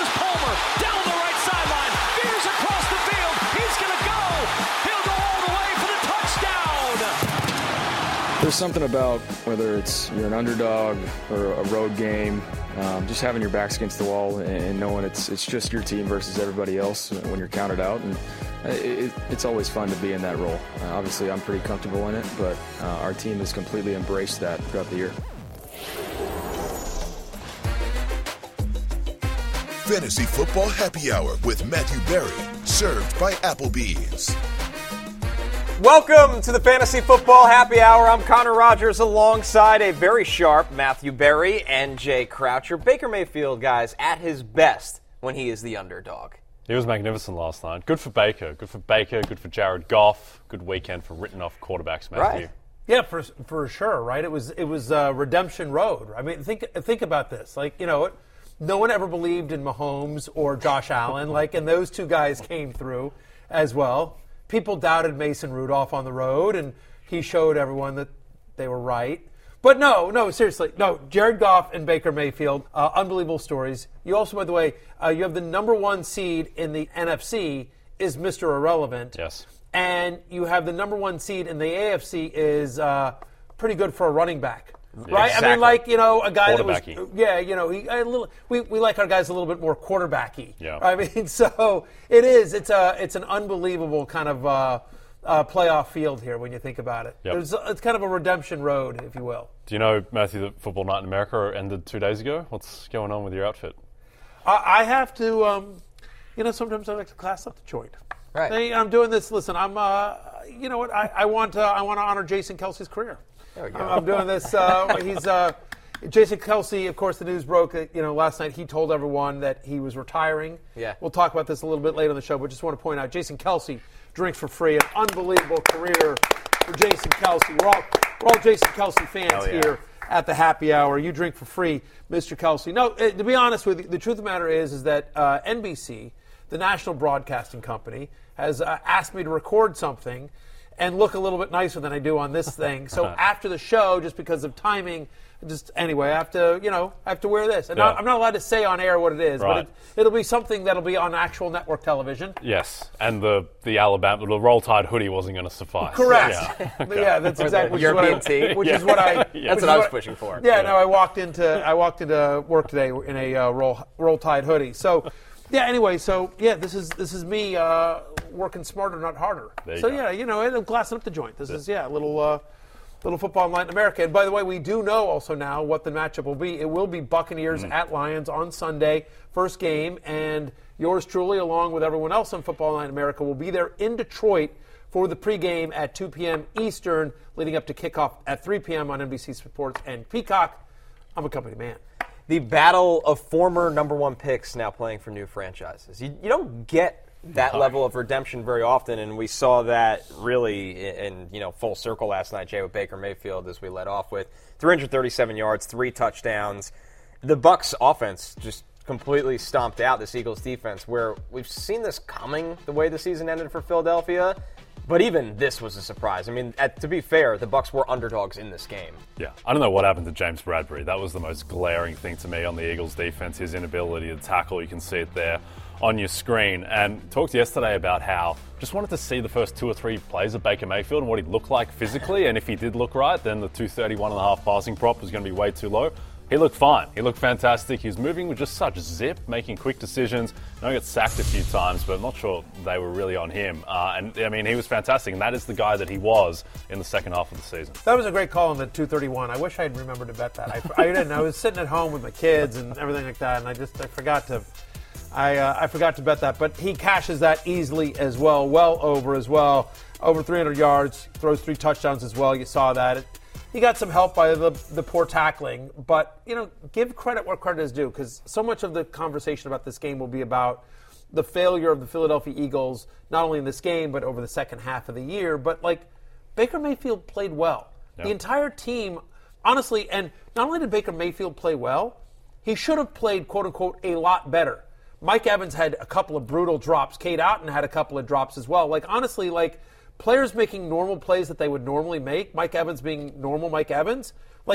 is Palmer, down the right sideline, veers across the field, he's going to go, he'll go all the way for the touchdown! There's something about whether it's you're an underdog or a road game, just having your backs against the wall and knowing it's just your team versus everybody else when you're counted out, and it's always fun to be in that role. Obviously, I'm pretty comfortable in it, but our team has completely embraced that throughout the year. Fantasy Football Happy Hour with Matthew Berry, served by Applebee's. Welcome to the Fantasy Football Happy Hour. I'm Connor Rogers alongside a very sharp Matthew Berry and Jay Croucher. Baker Mayfield, guys, at his best when he is the underdog. He was magnificent last night. Good for Baker. Good for Baker. Good for Jared Goff. Good weekend for written-off quarterbacks, Matthew. Right. Yeah, for sure, right? It was Redemption Road. I mean, think about this. Like, you know, no one ever believed in Mahomes or Josh Allen. And those two guys came through as well. People doubted Mason Rudolph on the road, and he showed everyone that they were right. But no, seriously. No, Jared Goff and Baker Mayfield, unbelievable stories. You also, by the way, you have the number one seed in the NFC is Mr. Irrelevant. Yes. And you have the number one seed in the AFC is pretty good for a running back. Right? Exactly. I mean, a guy that was... Yeah, we like our guys a little bit more quarterback-y. Yeah. I mean, so it is. It's an unbelievable kind of... playoff field here when you think about it. Yep. It's kind of a redemption road, if you will. Do you know, Matthew, that Football Night in America ended 2 days ago? What's going on with your outfit? I have to, sometimes I like to class up the joint. Right. I'm doing this. Listen, I'm, you know what? I want to honor Jason Kelce's career. There we go. I'm doing this. Jason Kelce, of course, the news broke last night. He told everyone that he was retiring. Yeah. We'll talk about this a little bit later on the show, but just want to point out Jason Kelce drinks for free. An unbelievable career for Jason Kelce. We're all Jason Kelce fans here at the Happy Hour. You drink for free, Mr. Kelce. No, to be honest with you, the truth of the matter is that NBC, the national broadcasting company, has asked me to record something and look a little bit nicer than I do on this thing. So after the show, just because of timing, I have to wear this. And I'm not allowed to say on air what it is, right. But it'll be something that'll be on actual network television. Yes, and the Alabama, the Roll Tide hoodie wasn't going to suffice. Correct. Yeah, okay. Yeah, that's exactly European tea, which is what I. That's what I was pushing for. Yeah, no, I walked into work today in a Roll Tide hoodie. So, yeah. Anyway, this is me working smarter, not harder. It'll glassing up the joint. This is a little. Little Football Night in America. And by the way, we do know also now what the matchup will be. It will be Buccaneers at Lions on Sunday, first game. And yours truly, along with everyone else on Football Night in America, will be there in Detroit for the pregame at 2 p.m. Eastern, leading up to kickoff at 3 p.m. on NBC Sports and Peacock. I'm a company man. The battle of former number one picks now playing for new franchises. You don't get that level of redemption very often, and we saw that really in full circle last night, Jay, with Baker Mayfield, as we led off with 337 yards, 3 touchdowns. The Bucs offense just completely stomped out this Eagles defense, where we've seen this coming the way the season ended for Philadelphia, but even this was a surprise. I mean, to be fair, the Bucs were underdogs in this game. Yeah, I don't know what happened to James Bradbury. That was the most glaring thing to me on the Eagles defense, his inability to tackle. You can see it there on your screen, and talked yesterday about how just wanted to see the first 2 or 3 plays of Baker Mayfield and what he looked like physically, and if he did look right, then the 231.5 passing prop was going to be way too low. He looked fine. He looked fantastic. He was moving with just such zip, making quick decisions. I know he got sacked a few times, but I'm not sure they were really on him. He was fantastic, and that is the guy that he was in the second half of the season. That was a great call on the 231. I wish I'd remembered to bet that. I didn't. I was sitting at home with my kids and everything like that, and I forgot to bet that, but he cashes that easily as well. Well over as well. Over 300 yards, throws 3 touchdowns as well. You saw that. He got some help by the poor tackling, but, give credit where credit is due, because so much of the conversation about this game will be about the failure of the Philadelphia Eagles, not only in this game, but over the second half of the year. But, Baker Mayfield played well. Yep. The entire team, honestly, and not only did Baker Mayfield play well, he should have played, quote-unquote, a lot better. Mike Evans had a couple of brutal drops. Cade Otton had a couple of drops as well. Players making normal plays that they would normally make, Mike Evans being normal Mike Evans,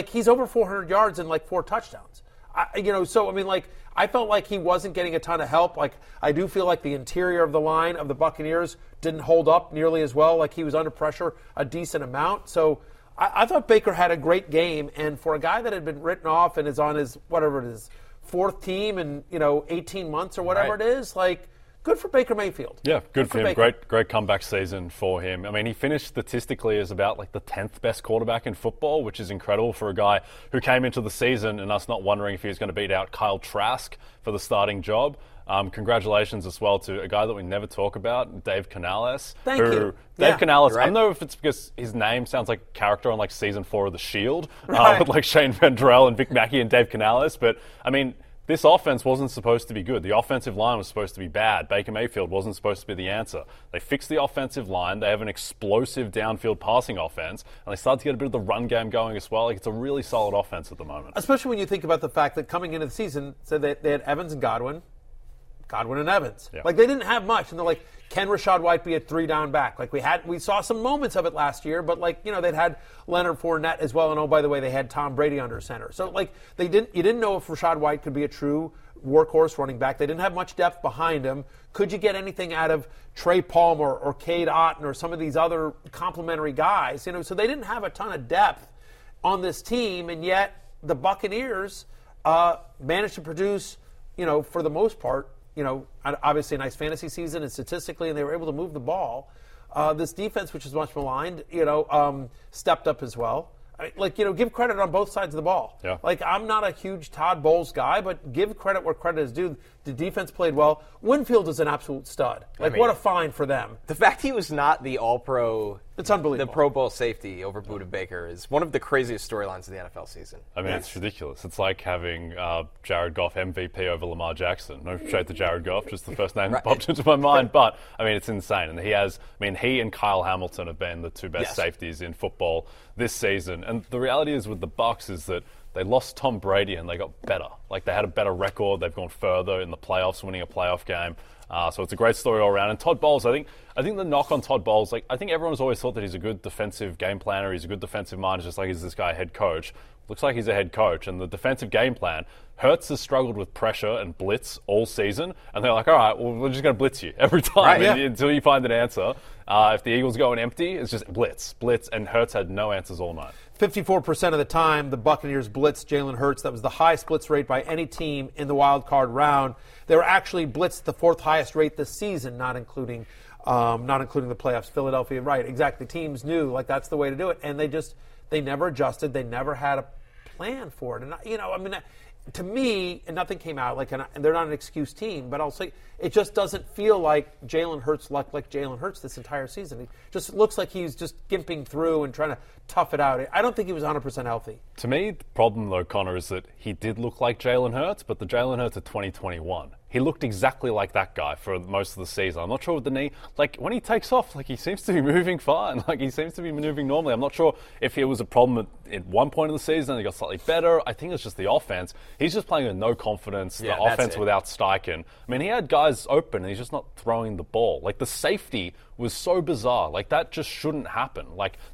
he's over 400 yards and 4 touchdowns. I felt like he wasn't getting a ton of help. I do feel like the interior of the line of the Buccaneers didn't hold up nearly as well. He was under pressure a decent amount. So I thought Baker had a great game. And for a guy that had been written off and is on his, whatever it is, 4th team in, 18 months or whatever right. It is, good for Baker Mayfield. Yeah, good for him. Baker. Great comeback season for him. He finished statistically as about the 10th best quarterback in football, which is incredible for a guy who came into the season and us not wondering if he was going to beat out Kyle Trask for the starting job. Congratulations as well to a guy that we never talk about, Dave Canales. Thank you. Dave Canales, right. I don't know if it's because his name sounds like a character on season 4 of The Shield, right. With Shane Vendrell and Vic Mackey and Dave Canales, but this offense wasn't supposed to be good. The offensive line was supposed to be bad. Baker Mayfield wasn't supposed to be the answer. They fixed the offensive line. They have an explosive downfield passing offense, and they start to get a bit of the run game going as well. It's a really solid offense at the moment. Especially when you think about the fact that coming into the season, so they had Evans and Godwin and Evans. Yeah. They didn't have much, and they're can Rashaad White be a 3-down back? We saw some moments of it last year, but they'd had Leonard Fournette as well, and oh, by the way, they had Tom Brady under center. So you didn't know if Rashaad White could be a true workhorse running back. They didn't have much depth behind him. Could you get anything out of Trey Palmer or Cade Otton or some of these other complementary guys? So they didn't have a ton of depth on this team, and yet the Buccaneers managed to produce, for the most part, obviously a nice fantasy season, and statistically, and they were able to move the ball. This defense, which is much maligned, stepped up as well. Give credit on both sides of the ball. Yeah. I'm not a huge Todd Bowles guy, but give credit where credit is due. The defense played well. Winfield is an absolute stud. What a find for them. The fact he was not the All-Pro, it's unbelievable. The Pro Bowl safety over Buda Baker is one of the craziest storylines of the NFL season. It's ridiculous. It's like having Jared Goff MVP over Lamar Jackson. No shade to Jared Goff, just the first name that popped into my mind. But, it's insane. And he and Kyle Hamilton have been the two best safeties in football this season. And the reality is with the Bucs is that they lost Tom Brady and they got better. They had a better record. They've gone further in the playoffs, winning a playoff game. So it's a great story all around. And Todd Bowles, I think the knock on Todd Bowles, I think everyone's always thought that he's a good defensive game planner. He's a good defensive mind. It's just is this guy a head coach? Looks like he's a head coach. And the defensive game plan, Hurts has struggled with pressure and blitz all season. And they're all right, well, we're just going to blitz you every time until you find an answer. If the Eagles go in empty, it's just blitz. And Hurts had no answers all night. 54% of the time, the Buccaneers blitzed Jalen Hurts. That was the highest blitz rate by any team in the wild card round. They were actually blitzed the 4th highest rate this season, not including the playoffs. Philadelphia, right? Exactly. Teams knew that's the way to do it, and they never adjusted. They never had a plan for it. And to me, and nothing came out and they're not an excuse team, but I'll say it just doesn't feel like Jalen Hurts looked like Jalen Hurts this entire season. It just looks like he's just gimping through and trying to tough it out. I don't think he was 100% healthy. To me, the problem though, Connor, is that he did look like Jalen Hurts, but the Jalen Hurts of 2021. He looked exactly like that guy for most of the season. I'm not sure with the knee. When he takes off, he seems to be moving fine. He seems to be maneuvering normally. I'm not sure if it was a problem at one point in the season. He got slightly better. I think it's just the offense. He's just playing with no confidence. Yeah, the offense without Steichen. He had guys open, and he's just not throwing the ball. The safety was so bizarre. That just shouldn't happen.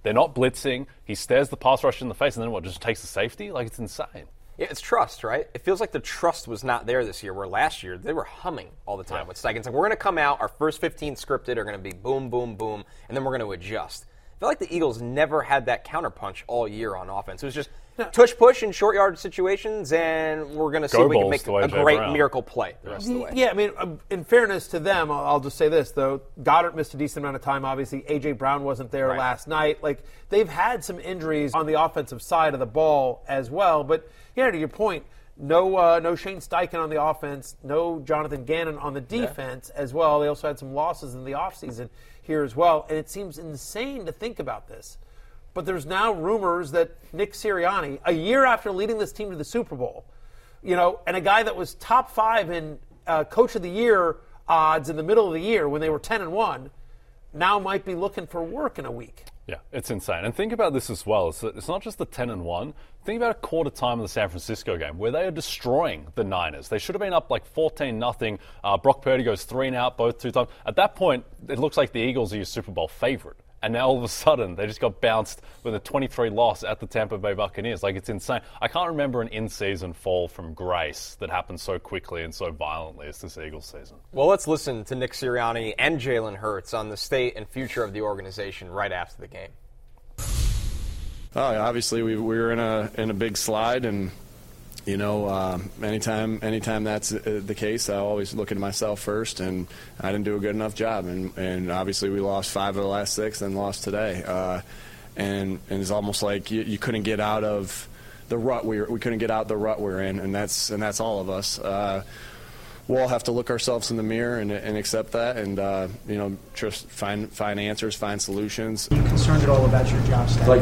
They're not blitzing. He stares the pass rush in the face, and then what, just takes the safety? It's insane. Yeah, it's trust, right? It feels like the trust was not there this year, where last year they were humming all the time with Steichen. We're going to come out, our first 15 scripted are going to be boom, boom, boom, and then we're going to adjust. I feel like the Eagles never had that counterpunch all year on offense. It was just tush push in short yard situations, and we're going to see if we can make a great miracle play the rest of the way. Yeah, I mean, in fairness to them, I'll just say this, though. Goddard missed a decent amount of time, obviously. A.J. Brown wasn't there last night. Like, they've had some injuries on the offensive side of the ball as well. But, yeah, to your point, no Shane Steichen on the offense, no Jonathan Gannon on the defense as well. They also had some losses in the offseason here as well. And it seems insane to think about this. But there's now rumors that Nick Sirianni, a year after leading this team to the Super Bowl, you know, and a guy that was top five in Coach of the Year odds in the middle of the year when they were 10-1, now might be looking for work in a week. Yeah, it's insane. And think about this as well. It's not just the 10-1. Think about a quarter time of the San Francisco game where they are destroying the Niners. They should have been up like 14-0. Brock Purdy goes 3 and out both two times. At that point, it looks like the Eagles are your Super Bowl favorite. And now all of a sudden, they just got bounced with a 23 loss at the Tampa Bay Buccaneers. Like, it's insane. I can't remember an in-season fall from grace that happened so quickly and so violently as this Eagles season. Well, let's listen to Nick Sirianni and Jalen Hurts on the state and future of the organization right after the game. Obviously, we were in a big slide, and you know, anytime that's the case, I always look at myself first, and I didn't do a good enough job. And obviously, we lost 5 of the last 6 and lost today. And it's almost like you couldn't get out of the rut we're in, and that's all of us. We'll all have to look ourselves in the mirror and accept that, and you know, just find answers, find solutions. Are you concerned at all about your job status? Like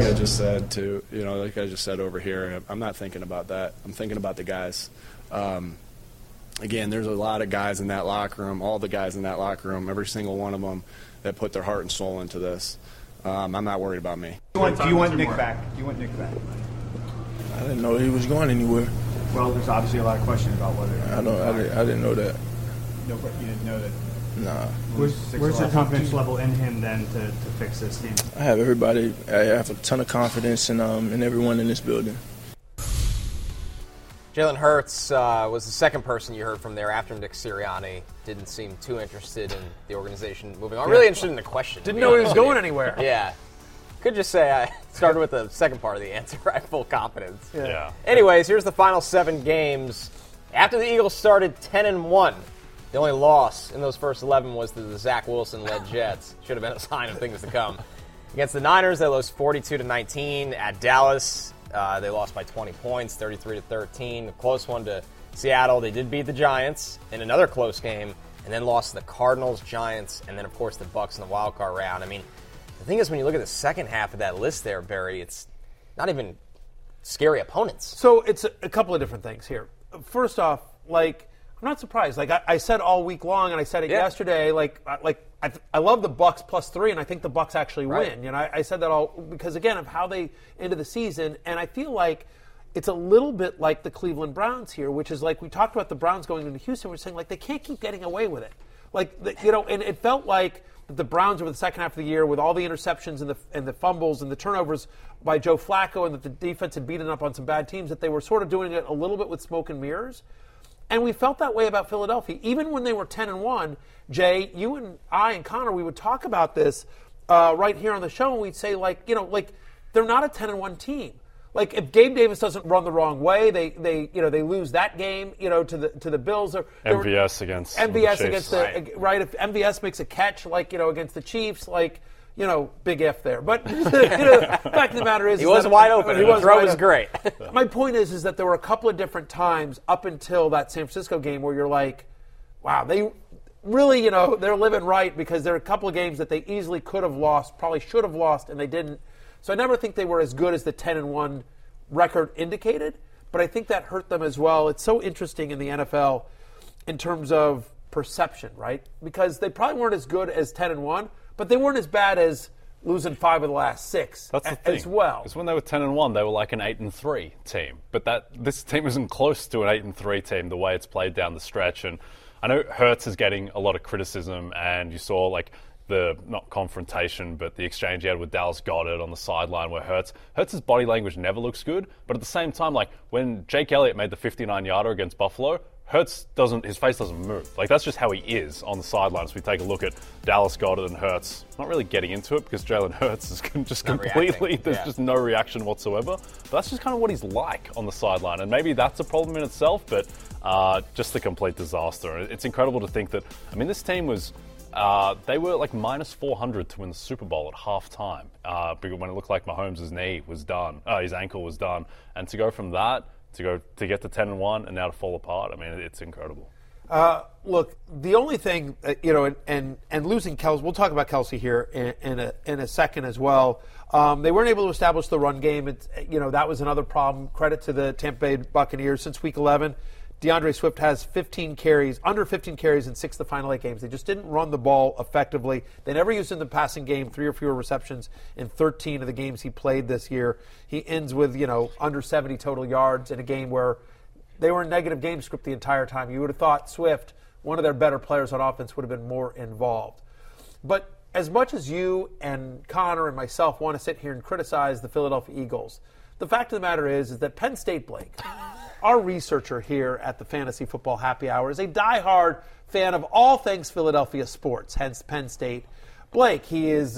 I just said over here, I'm not thinking about that. I'm thinking about the guys. Again, there's a lot of guys in that locker room, all the guys in that locker room, every single one of them that put their heart and soul into this. I'm not worried about me. Do you want Nick back? I didn't know he was going anywhere. Well, there's obviously a lot of questions about whether. I didn't know that. No, but you didn't know that. Nah. Where's the confidence level in him then to fix this team? I have a ton of confidence in everyone in this building. Jalen Hurts was the second person you heard from there after Nick Sirianni. Didn't seem too interested in the organization moving on. Yeah. Really interested in the question. Didn't know he was going anywhere. Yeah. Could just say I started with the second part of the answer, right? Full confidence. Yeah. Anyways, here's the final 7 games. After the Eagles started 10-1, the only loss in those first 11 was to the Zach Wilson-led Jets. Should have been a sign of things to come. Against the Niners, they lost 42-19. At Dallas, they lost by 20 points, 33-13. A close one to Seattle. They did beat the Giants in another close game, and then lost to the Cardinals, Giants, and then, of course, the Bucs in the wild card round. I mean, the thing is, when you look at the second half of that list there, Barry, it's not even scary opponents. So it's a couple of different things here. First off, like, I'm not surprised. Like, I said all week long, and I said it yesterday, I love the Bucs +3, and I think the Bucs actually win. You know, I said that all because, again, of how they ended the season, and I feel like it's a little bit like the Cleveland Browns here, which is like we talked about the Browns going into Houston. We're saying, like, they can't keep getting away with it. Like, you know, and it felt like the Browns over the second half of the year with all the interceptions and the fumbles and the turnovers by Joe Flacco, and that the defense had beaten up on some bad teams, that they were sort of doing it a little bit with smoke and mirrors. And we felt that way about Philadelphia. Even when they were 10-1, Jay, you and I and Connor, we would talk about this right here on the show, and we'd say, like, you know, like, they're not a 10-1 team. Like, if Gabe Davis doesn't run the wrong way, they lose that game, you know, to the Bills. Or MVS against the Chiefs. If MVS makes a catch, like, you know, against the Chiefs, like, you know, big F there. But you know, the fact of the matter is he was wide open. He was throw was great. My point is that there were a couple of different times up until that San Francisco game where you're like, wow, they really, you know, they're living right, because there are a couple of games that they easily could have lost, probably should have lost, and they didn't. So I never think they were as good as the 10-1 record indicated, but I think that hurt them as well. It's so interesting in the NFL in terms of perception, right? Because they probably weren't as good as 10-1, but they weren't as bad as losing 5 of the last 6. That's the thing. As well. Because when they were 10-1, they were like an 8-3 team. But this team isn't close to an 8-3 team the way it's played down the stretch. And I know Hurts is getting a lot of criticism, and you saw, like, the not confrontation, but the exchange he had with Dallas Goedert on the sideline, where Hurts' body language never looks good. But at the same time, like, when Jake Elliott made the 59-yarder against Buffalo, Hurts doesn't, his face doesn't move. Like, that's just how he is on the sidelines. We take a look at Dallas Goedert and Hurts. Not really getting into it because Jalen Hurts is just not completely, reacting. There's just no reaction whatsoever. But that's just kind of what he's like on the sideline. And maybe that's a problem in itself, but just the complete disaster. It's incredible to think that, I mean, this team was, they were like minus 400 to win the Super Bowl at halftime. When it looked like Mahomes' knee was done, his ankle was done. And to go from that, to get to 10-1 and now to fall apart. I mean, it's incredible. Look, the only thing, and losing Kelce, we'll talk about Kelce here in a second as well. They weren't able to establish the run game. That was another problem. Credit to the Tampa Bay Buccaneers. Since week 11, DeAndre Swift has 15 carries, under 15 carries in 6 of the final 8 games. They just didn't run the ball effectively. They never used him in the passing game, 3 or fewer receptions in 13 of the games he played this year. He ends with, under 70 total yards in a game where they were in negative game script the entire time. You would have thought Swift, one of their better players on offense, would have been more involved. But as much as you and Connor and myself want to sit here and criticize the Philadelphia Eagles, the fact of the matter is that Penn State Blake, our researcher here at the Fantasy Football Happy Hour, is a diehard fan of all things Philadelphia sports, hence Penn State Blake. He went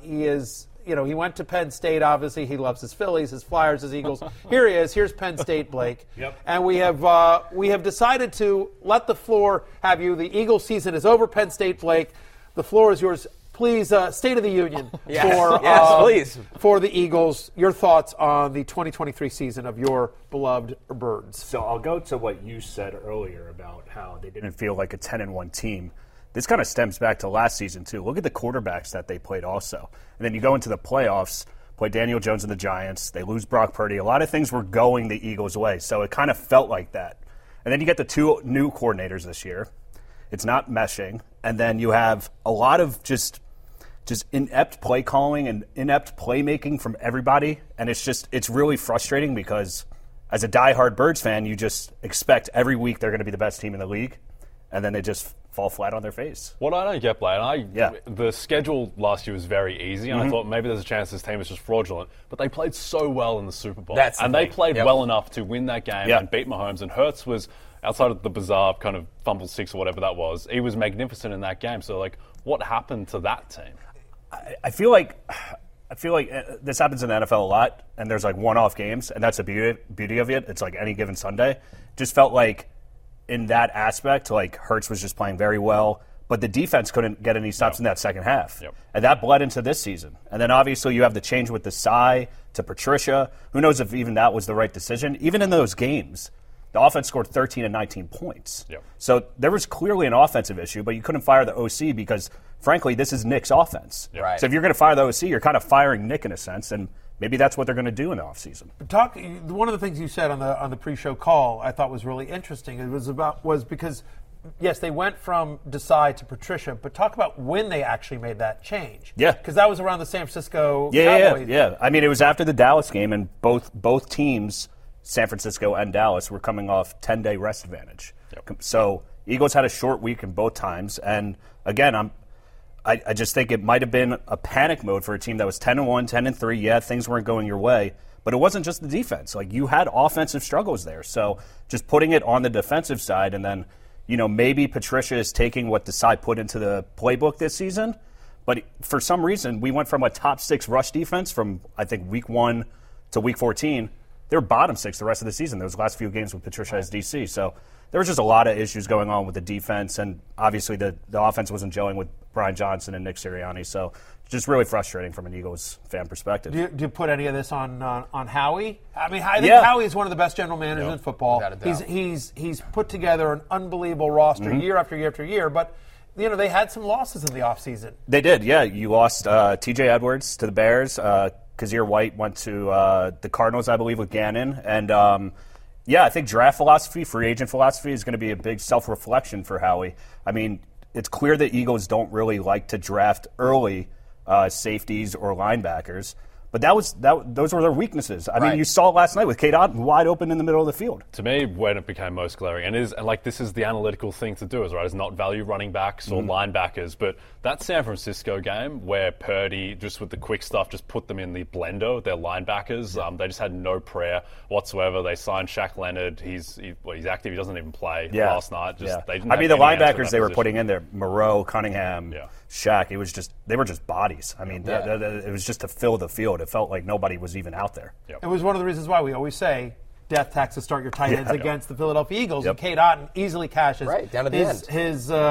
to Penn State, obviously. He loves his Phillies, his Flyers, his Eagles. Here he is. Here's Penn State Blake. Yep. And we have decided to let the floor have you. The Eagles season is over, Penn State Blake. The floor is yours. Please, State of the Union for the Eagles. Your thoughts on the 2023 season of your beloved Birds. So I'll go to what you said earlier about how they didn't feel like a 10-1 team. This kind of stems back to last season, too. Look at the quarterbacks that they played also. And then you go into the playoffs, play Daniel Jones and the Giants. They lose Brock Purdy. A lot of things were going the Eagles' way, so it kind of felt like that. And then you get the two new coordinators this year. It's not meshing. And then you have a lot of just inept play calling and inept playmaking from everybody. And it's really frustrating because as a diehard Birds fan, you just expect every week they're going to be the best team in the league. And then they just fall flat on their face. What I don't get, Blake, the schedule last year was very easy, and I thought maybe there's a chance this team is just fraudulent, but they played so well in the Super Bowl. They played well enough to win that game and beat Mahomes, and Hurts was, outside of the bizarre kind of fumble 6 or whatever that was, he was magnificent in that game. So, what happened to that team? I feel like this happens in the NFL a lot, and there's one-off games, and that's the beauty of it. It's any given Sunday. Just felt like in that aspect, Hurts was just playing very well, but the defense couldn't get any stops in that second half. Yep. And that bled into this season. And then obviously you have the change with the Desai to Patricia. Who knows if even that was the right decision? Even in those games, the offense scored 13 and 19 points. Yep. So there was clearly an offensive issue, but you couldn't fire the OC because, frankly, this is Nick's offense. Yep. Right. So if you're going to fire the OC, you're kind of firing Nick in a sense, and maybe that's what they're going to do in the offseason. One of the things you said on the pre-show call I thought was really interesting. It was because, yes, they went from Desai to Patricia, but talk about when they actually made that change. Yeah. Because that was around the San Francisco Cowboys. Yeah. I mean, it was after the Dallas game, and both teams, San Francisco and Dallas, were coming off 10-day rest advantage. Yep. So Eagles had a short week in both times. And, again, I just think it might have been a panic mode for a team that was 10-1, 10-3. Yeah, things weren't going your way. But it wasn't just the defense. You had offensive struggles there. So just putting it on the defensive side, and then, maybe Patricia is taking what Desai put into the playbook this season. But for some reason, we went from a top 6 rush defense from, I think, week 1 to week 14. They were bottom 6 the rest of the season, those last few games with Patricia as DC. So there was just a lot of issues going on with the defense, and obviously the offense wasn't gelling with Brian Johnson and Nick Sirianni. So just really frustrating from an Eagles fan perspective. Do you put any of this on Howie? I mean, I think Howie is one of the best general managers in football. Without a doubt. He's put together an unbelievable roster year after year after year, but they had some losses in the offseason. They did, yeah. You lost T.J. Edwards to the Bears. Kazir White went to the Cardinals, I believe, with Gannon. And, I think draft philosophy, free agent philosophy is going to be a big self-reflection for Howie. I mean, it's clear that Eagles don't really like to draft early safeties or linebackers. But those were their weaknesses. I mean, you saw last night with Cade Otton wide open in the middle of the field. To me, when it became most glaring, and this is the analytical thing to do, is not value running backs or linebackers, but that San Francisco game where Purdy, just with the quick stuff, just put them in the blender with their linebackers. They just had no prayer whatsoever. They signed Shaq Leonard. He's active. He doesn't even play last night. The linebackers they were putting in there, Moreau, Cunningham, Shaq, they were just bodies. I mean, it was just to fill the field. It felt like nobody was even out there. Yep. It was one of the reasons why we always say death taxes start your tight ends against the Philadelphia Eagles. Yep. And Cade Otton easily cashes down to the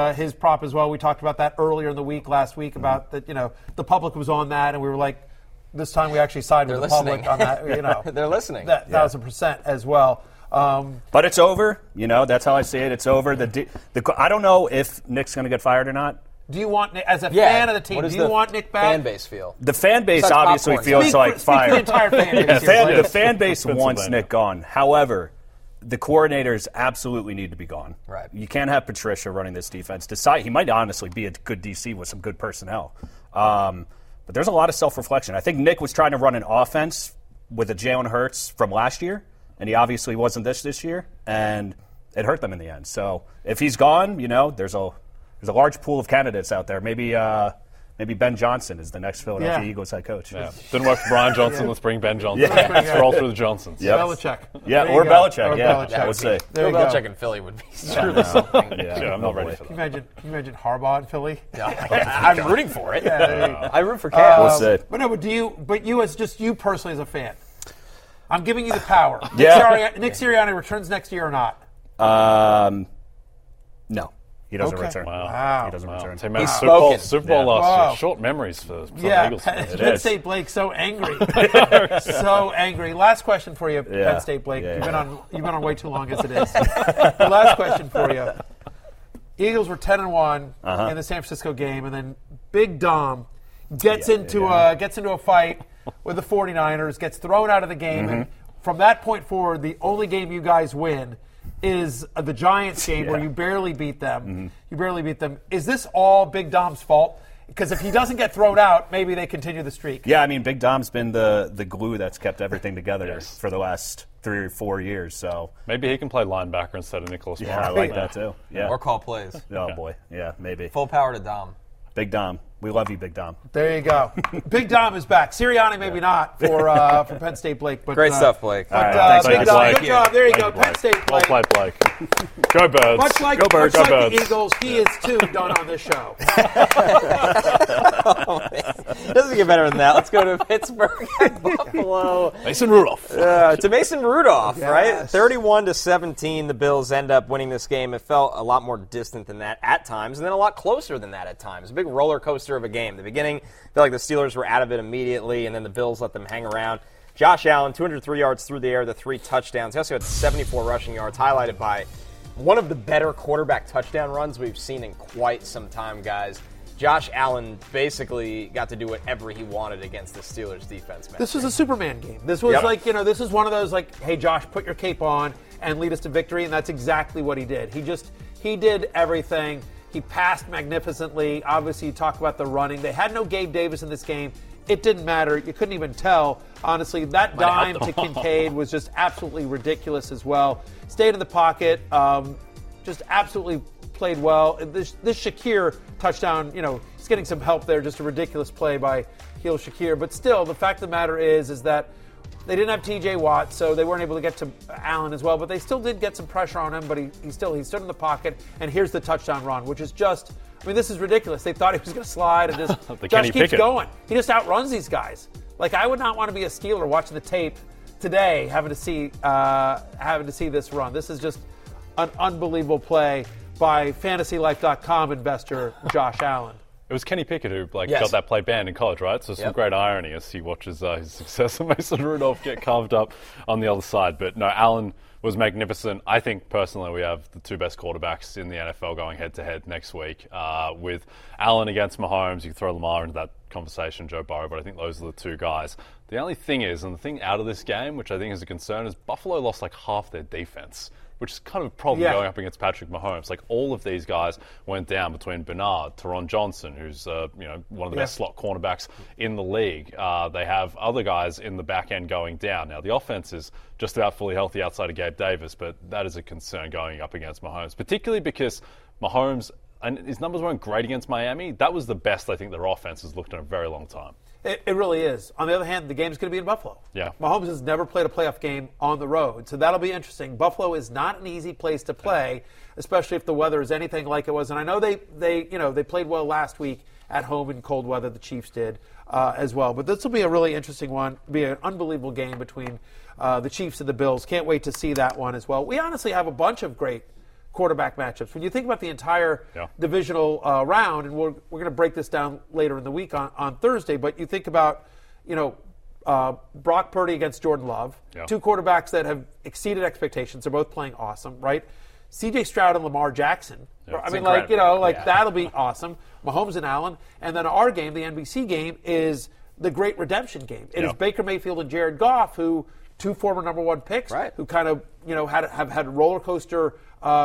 end. His prop as well. We talked about that earlier in the week last week about that. You know, the public was on that, and we were like, this time we actually sided with the public on that. You know, they're listening. That 1,000% as well. But it's over. You know, that's how I see it. It's over. I don't know if Nick's going to get fired or not. Do you want, as a fan of the team, do you want Nick back? Fan base feel. The fan base obviously feels like fire. The entire fan base. The fan base wants Nick gone. However, the coordinators absolutely need to be gone. Right. You can't have Patricia running this defense. He might honestly be a good DC with some good personnel. But there's a lot of self-reflection. I think Nick was trying to run an offense with a Jalen Hurts from last year, and he obviously wasn't this year, and it hurt them in the end. So if he's gone, you know, there's a large pool of candidates out there. Maybe Ben Johnson is the next Philadelphia Eagles head coach. Yeah. Didn't work for Brian Johnson. Let's bring Ben Johnson. Yeah. Let's roll through the Johnsons. Yep. Belichick. Yeah, or go. Belichick. Belichick. We'll see. Bill Belichick in Philly would be something. I'm not ready for that. Can you imagine Harbaugh in Philly? I'm rooting for it. I root for Cam. We'll see. But no, you personally as a fan, I'm giving you the power. Yeah. Nick Sirianni returns next year or not? No. He doesn't return. Wow. He doesn't return. He's Super Bowl last year. Short memories for the Eagles. Penn State Blake, so angry. So angry. Last question for you, Penn State Blake. You've been on way too long as it is. The last question for you. Eagles were 10-1 in the San Francisco game, and then Big Dom gets into a fight with the 49ers, gets thrown out of the game, and from that point forward, the only game you guys win is the Giants game where you barely beat them. Mm-hmm. You barely beat them. Is this all Big Dom's fault? Because if he doesn't get thrown out, maybe they continue the streak. Yeah, I mean, Big Dom's been the glue that's kept everything together for the last 3 or 4 years. So maybe he can play linebacker instead of Nicholas. Yeah, Martin. I like that too. Yeah, or call plays. Oh boy, yeah, maybe. Full power to Dom. Big Dom. We love you, Big Dom. There you go. Big Dom is back. Sirianni maybe not for Penn State Blake. But, great stuff, Blake. But, Big Dom, good job. There you go, Penn State Blake. Well played, Blake. Go Birds. Much like the Eagles, he is too done on this show. Doesn't get better than that. Let's go to Pittsburgh and Buffalo. Mason Rudolph. To Mason Rudolph, right? 31-17, the Bills end up winning this game. It felt a lot more distant than that at times, and then a lot closer than that at times. A big roller coaster of a game. The beginning, I feel like the Steelers were out of it immediately, and then the Bills let them hang around. Josh Allen, 203 yards through the air, the 3 touchdowns. He also had 74 rushing yards, highlighted by one of the better quarterback touchdown runs we've seen in quite some time, guys. Josh Allen basically got to do whatever he wanted against the Steelers defense. This was a Superman game. This was this is one of those like, hey, Josh, put your cape on and lead us to victory, and that's exactly what he did. He did everything. He passed magnificently. Obviously, you talk about the running. They had no Gabe Davis in this game. It didn't matter. You couldn't even tell. Honestly, that dime to Kincaid was just absolutely ridiculous as well. Stayed in the pocket. Just absolutely played well. This Shakir touchdown, you know, he's getting some help there. Just a ridiculous play by Heel Shakir. But still, the fact of the matter is that they didn't have T.J. Watt, so they weren't able to get to Allen as well, but they still did get some pressure on him, but he stood in the pocket, and here's the touchdown run, which is just, I mean, this is ridiculous. They thought he was going to slide, and Josh keeps going. He just outruns these guys. Like, I would not want to be a Steeler watching the tape today having to see this run. This is just an unbelievable play by FantasyLife.com investor Josh Allen. It was Kenny Pickett who got that play banned in college, right? So some great irony as he watches his successor Mason Rudolph get carved up on the other side. But no, Allen was magnificent. I think personally we have the 2 best quarterbacks in the NFL going head-to-head next week. With Allen against Mahomes, you throw Lamar into that conversation, Joe Burrow, but I think those are the 2 guys The only thing is, and the thing out of this game, which I think is a concern, is Buffalo lost like half their defense, which is kind of a problem going up against Patrick Mahomes. Like, all of these guys went down between Bernard, Teron Johnson, who's one of the best slot cornerbacks in the league. They have other guys in the back end going down. Now, the offense is just about fully healthy outside of Gabe Davis, but that is a concern going up against Mahomes, particularly because Mahomes, and his numbers weren't great against Miami. That was the best I think their offense has looked in a very long time. It really is. On the other hand, the game's going to be in Buffalo. Yeah. Mahomes has never played a playoff game on the road, so that'll be interesting. Buffalo is not an easy place to play, especially if the weather is anything like it was. And I know they played well last week at home in cold weather. The Chiefs did as well. But this will be a really interesting one. It'll be an unbelievable game between the Chiefs and the Bills. Can't wait to see that one as well. We honestly have a bunch of great quarterback matchups. When you think about the entire divisional round, and we're going to break this down later in the week on Thursday, but you think about, Brock Purdy against Jordan Love, two quarterbacks that have exceeded expectations. They're both playing awesome, right? C.J. Stroud and Lamar Jackson. Yeah, I mean, that'll be awesome. Mahomes and Allen. And then our game, the NBC game, is the great redemption game. It is Baker Mayfield and Jared Goff, who two former number one picks, who kind of, have had roller coaster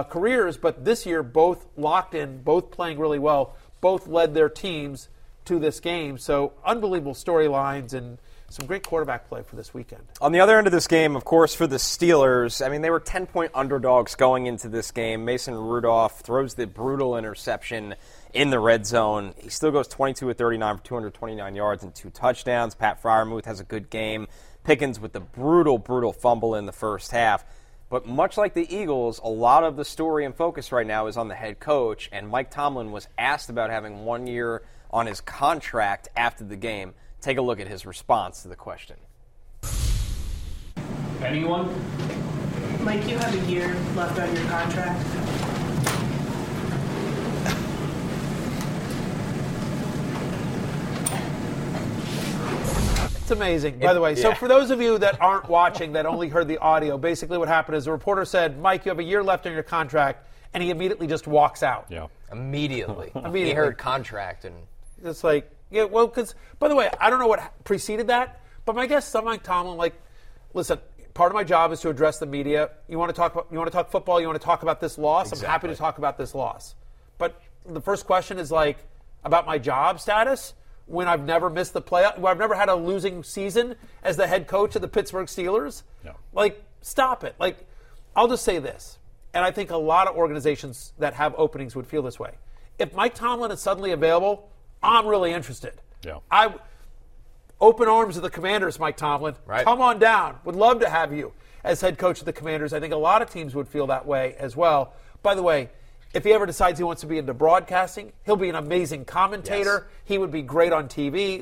careers, but this year both locked in, both playing really well, both led their teams to this game. So unbelievable storylines and some great quarterback play for this weekend. On the other end of this game, of course, for the Steelers, I mean, they were 10-point underdogs going into this game. Mason Rudolph throws the brutal interception in the red zone. He still goes 22 of 39 for 229 yards and two touchdowns. Pat Freiermuth has a good game. Pickens with the brutal fumble in the first half. But much like the Eagles, a lot of the story and focus right now is on the head coach, and Mike Tomlin was asked about having 1 year on his contract after the game. Take a look at his response to the question. Anyone? Mike, you have a year left on your contract. It's amazing, by the way. So for those of you that aren't watching, that only heard the audio, basically what happened is the reporter said, Mike, you have a year left on your contract, and he immediately just walks out. Yeah. Immediately. He heard contract. And it's like, because, by the way, I don't know what preceded that, but my guess is I'm like Tomlin, listen, part of my job is to address the media. You want to talk football, you want to talk about this loss, exactly. I'm happy to talk about this loss. But the first question is, about my job status? When I've never missed the playoff, when I've never had a losing season as the head coach of the Pittsburgh Steelers? No. Stop it. I'll just say this, and I think a lot of organizations that have openings would feel this way. If Mike Tomlin is suddenly available, I'm really interested. Yeah. Open arms of the Commanders, Mike Tomlin. Right. Come on down. Would love to have you as head coach of the Commanders. I think a lot of teams would feel that way as well. By the way, if he ever decides he wants to be into broadcasting, he'll be an amazing commentator. Yes. He would be great on TV.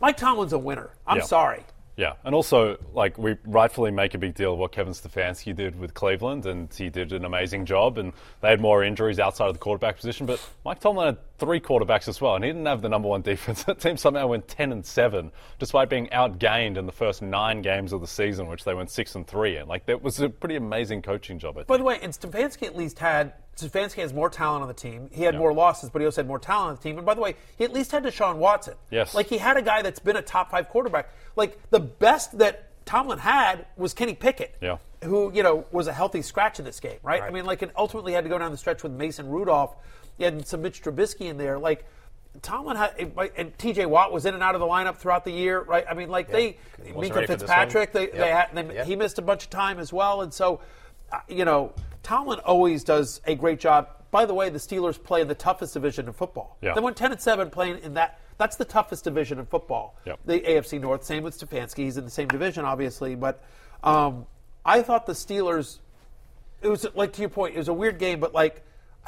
Mike Tomlin's a winner. I'm sorry. Yeah, and also, we rightfully make a big deal of what Kevin Stefanski did with Cleveland, and he did an amazing job, and they had more injuries outside of the quarterback position, but Mike Tomlin had three quarterbacks as well, and he didn't have the number one defense. That team somehow went 10-7, despite being outgained in the first 9 games of the season, which they went 6-3 in. That was a pretty amazing coaching job, I think. By the way, and Stefanski at least had... Stefanski has more talent on the team. He had more losses, but he also had more talent on the team. And by the way, he at least had Deshaun Watson. Yes. He had a guy that's been a top-5 quarterback. The best that Tomlin had was Kenny Pickett, who, was a healthy scratch in this game, right? I mean, and ultimately had to go down the stretch with Mason Rudolph. He had some Mitch Trubisky in there. Tomlin had – and T.J. Watt was in and out of the lineup throughout the year, right? I mean, they – Minka Fitzpatrick, he missed a bunch of time as well. And so, Tomlin always does a great job. By the way, the Steelers play in the toughest division in football. Yeah. They went 10-7 playing in that. That's the toughest division in football. Yep. The AFC North, same with Stefanski. He's in the same division, obviously. But I thought the Steelers, it was to your point, it was a weird game, but I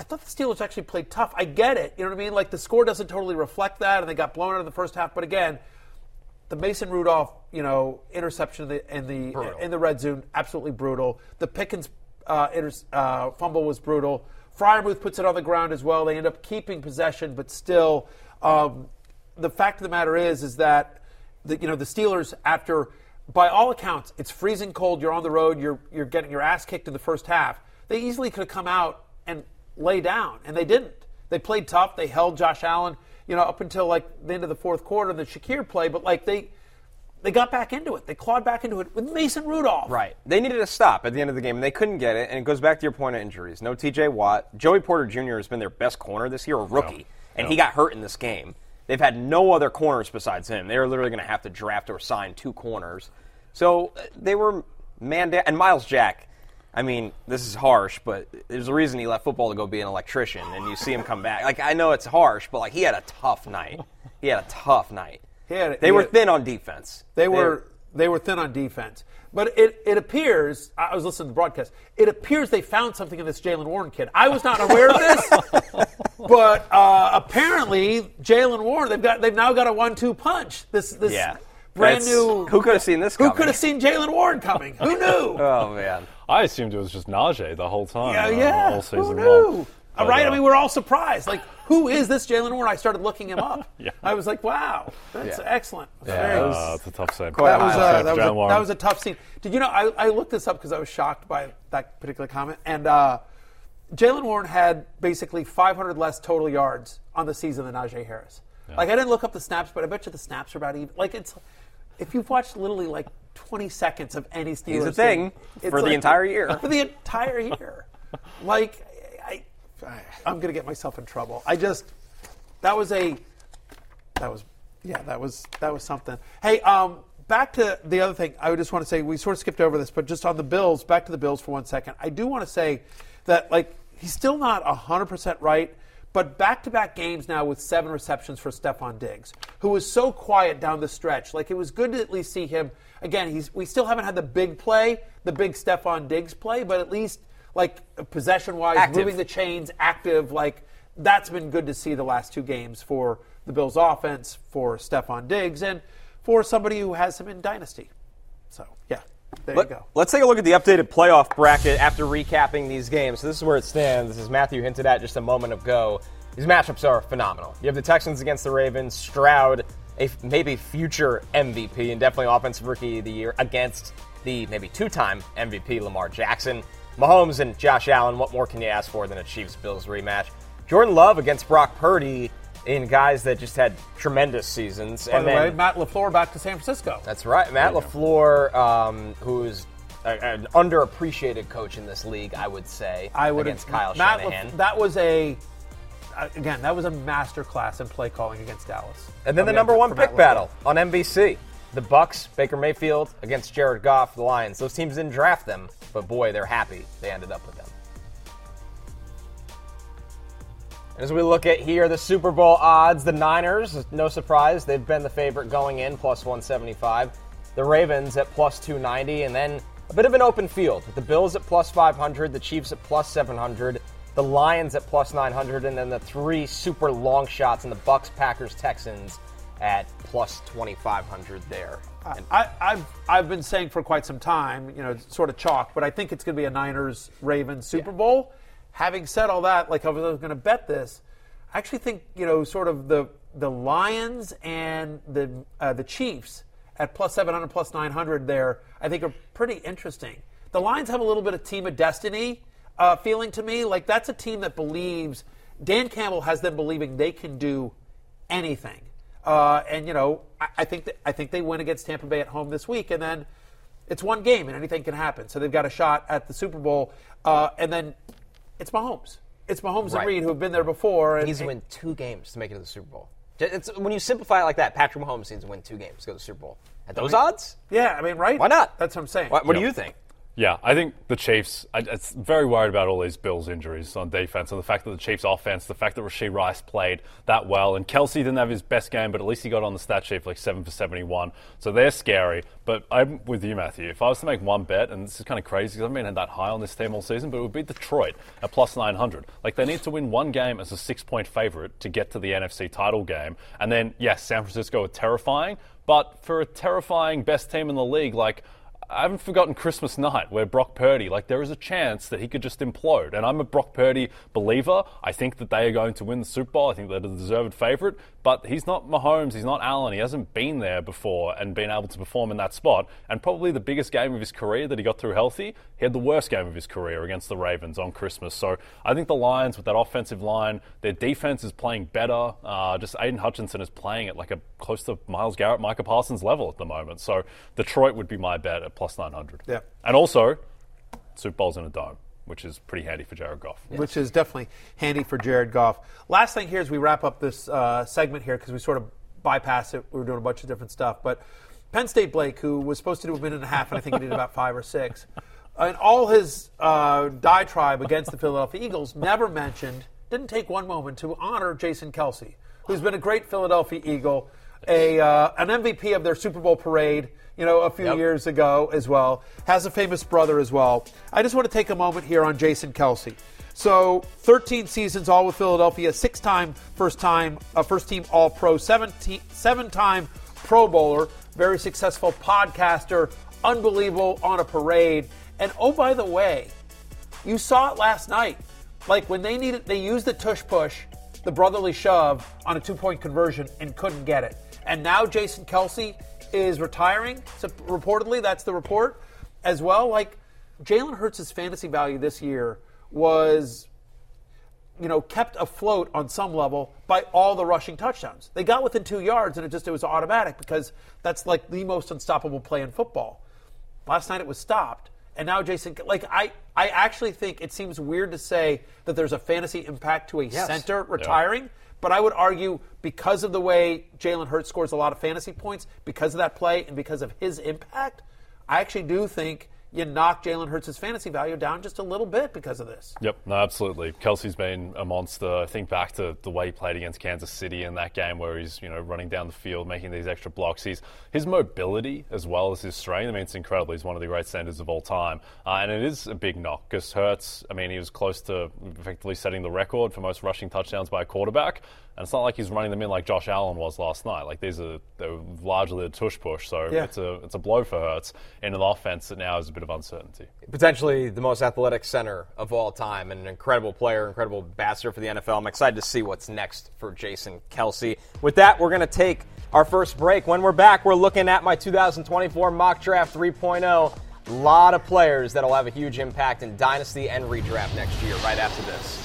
thought the Steelers actually played tough. I get it. You know what I mean? The score doesn't totally reflect that, and they got blown out in the first half. But again, the Mason Rudolph, interception in the red zone, absolutely brutal. The Pickens fumble was brutal. Freiermuth puts it on the ground as well. They end up keeping possession, but still, the fact of the matter is that the Steelers, after by all accounts, it's freezing cold. You're on the road. You're getting your ass kicked in the first half. They easily could have come out and lay down, and they didn't. They played tough. They held Josh Allen, up until the end of the fourth quarter, the Shakir play, but They got back into it. They clawed back into it with Mason Rudolph. Right. They needed a stop at the end of the game, and they couldn't get it, and it goes back to your point of injuries. No T.J. Watt. Joey Porter Jr. has been their best corner this year, a rookie, and he got hurt in this game. They've had no other corners besides him. They were literally going to have to draft or sign two corners. So they were and Miles Jack, I mean, this is harsh, but there's a reason he left football to go be an electrician, and you see him come back. Like, I know it's harsh, but, like, he had a tough night. They were thin on defense. They were thin on defense. But it appears, I was listening to the broadcast, it appears they found something in this Jaylen Warren kid. I was not aware of this, but apparently Jaylen Warren, they've now got a 1-2 punch. Brand new. Who could have seen this coming? Who could have seen Jaylen Warren coming? Who knew? Oh, man. I assumed it was just Najee the whole time. Yeah. All season long. Right? I mean, we're all surprised. Like, who is this Jaylen Warren? I started looking him up. I was like, wow, that's excellent. That's a tough scene. That was a tough scene. Did you know, I looked this up because I was shocked by that particular comment. And Jaylen Warren had basically 500 less total yards on the season than Najee Harris. Yeah. Like, I didn't look up the snaps, but I bet you the snaps are about even. Like, it's if you've watched literally, like, 20 seconds of any Steelers game. It's a thing for the entire year. Like, I'm going to get myself in trouble. That was something. Hey, back to the other thing. I just want to say, we sort of skipped over this, but just on the Bills, back to the Bills for 1 second. I do want to say that, like, he's still not 100% right, but back-to-back games now with 7 receptions for Stephon Diggs, who was so quiet down the stretch. Like, it was good to at least see him. Again, we still haven't had the big play, the big Stephon Diggs play, but at least, like, possession-wise, active. Moving the chains, active, like, that's been good to see the last 2 games for the Bills' offense, for Stephon Diggs, and for somebody who has him in Dynasty. So, yeah, you go. Let's take a look at the updated playoff bracket after recapping these games. So this is where it stands. This is Matthew hinted at just a moment ago. These matchups are phenomenal. You have the Texans against the Ravens, Stroud, a maybe future MVP, and definitely Offensive Rookie of the Year, against the maybe 2-time MVP Lamar Jackson. Mahomes and Josh Allen, what more can you ask for than a Chiefs-Bills rematch? Jordan Love against Brock Purdy in guys that just had tremendous seasons. By the way, Matt LaFleur back to San Francisco. That's right. Matt LaFleur, who is an underappreciated coach in this league, I would say, against Kyle Shanahan. That was a masterclass in play calling against Dallas. And then the number 1 pick battle on NBC. The Bucs, Baker Mayfield, against Jared Goff, the Lions. Those teams didn't draft them, but boy, they're happy they ended up with them. And as we look at here, the Super Bowl odds, the Niners, no surprise, they've been the favorite going in, plus 175. The Ravens at plus 290, and then a bit of an open field. The Bills at plus 500, the Chiefs at plus 700, the Lions at plus 900, and then the 3 super long shots in the Bucs, Packers, Texans, at plus 2,500 there. I've been saying for quite some time, you know, it's sort of chalk, but I think it's going to be a Niners-Ravens Super Bowl. Having said all that, like, I was going to bet this, I actually think, you know, sort of the Lions and the Chiefs at plus 700, plus 900 there, I think are pretty interesting. The Lions have a little bit of Team of Destiny feeling to me. Like, that's a team that believes, Dan Campbell has them believing they can do anything. And, you know, I think they win against Tampa Bay at home this week, and then it's 1 game and anything can happen. So they've got a shot at the Super Bowl, and then it's Mahomes. It's Mahomes and Reed, who have been there before. And he's win 2 games to make it to the Super Bowl. When you simplify it like that, Patrick Mahomes needs to win 2 games to go to the Super Bowl. At those odds? Yeah, I mean, right? Why not? That's what I'm saying. What do you think? Yeah, I think the Chiefs, I'm very worried about all these Bills injuries on defense, and the fact that the Chiefs' offense, the fact that Rasheed Rice played that well, and Kelce didn't have his best game, but at least he got on the stat sheet for like 7 for 71. So they're scary. But I'm with you, Matthew. If I was to make 1 bet, and this is kind of crazy because I haven't been that high on this team all season, but it would be Detroit at plus 900. Like, they need to win 1 game as a 6-point favorite to get to the NFC title game. And then, yes, San Francisco are terrifying, but for a terrifying best team in the league, like, I haven't forgotten Christmas night where Brock Purdy, like, there is a chance that he could just implode. And I'm a Brock Purdy believer. I think that they are going to win the Super Bowl. I think they're the deserved favorite. But he's not Mahomes. He's not Allen. He hasn't been there before and been able to perform in that spot. And probably the biggest game of his career that he got through healthy, he had the worst game of his career against the Ravens on Christmas. So I think the Lions, with that offensive line, their defense is playing better. Just Aiden Hutchinson is playing at like a close to Myles Garrett, Micah Parsons level at the moment. So Detroit would be my bet at +900. Yeah. And also, Super Bowl's in a dome, which is pretty handy for Jared Goff. Yes. Which is definitely handy for Jared Goff. Last thing here as we wrap up this segment here, because we sort of bypassed it. We were doing a bunch of different stuff. But Penn State Blake, who was supposed to do a minute and a half, and I think he did about 5 or 6, and all his diatribe against the Philadelphia Eagles never mentioned, didn't take one moment to honor Jason Kelce, who's been a great Philadelphia Eagle, an MVP of their Super Bowl parade, a few years ago as well. Has a famous brother as well. I just want to take a moment here on Jason Kelce. So 13 seasons, all with Philadelphia, 6-time first-team All-Pro, 7-time Pro Bowler, very successful podcaster, unbelievable on a parade. And oh, by the way, you saw it last night. Like when they used the tush push, the brotherly shove on a 2-point conversion and couldn't get it. And now Jason Kelce is retiring. So reportedly, that's the report as well. Like Jalen Hurts' fantasy value this year was, kept afloat on some level by all the rushing touchdowns. They got within 2 yards and it was automatic because that's like the most unstoppable play in football. Last night it was stopped. And now Jason, I actually think it seems weird to say that there's a fantasy impact to a center retiring, but I would argue because of the way Jalen Hurts scores a lot of fantasy points, because of that play and because of his impact, I actually do think you knock Jalen Hurts' fantasy value down just a little bit because of this. Yep, no, absolutely. Kelsey's been a monster. I think back to the way he played against Kansas City in that game where he's, running down the field, making these extra blocks. His mobility as well as his strength, it's incredible. He's one of the great centers of all time. And it is a big knock because Hurts, he was close to effectively setting the record for most rushing touchdowns by a quarterback. And it's not like he's running them in like Josh Allen was last night. Like they were largely a tush push. So it's a blow for Hurts in an offense that now is a bit of uncertainty. Potentially the most athletic center of all time and an incredible player, incredible ambassador for the NFL. I'm excited to see what's next for Jason Kelce. With that, we're going to take our first break. When we're back, we're looking at my 2024 mock draft 3.0. A lot of players that'll have a huge impact in Dynasty and Redraft next year, right after this.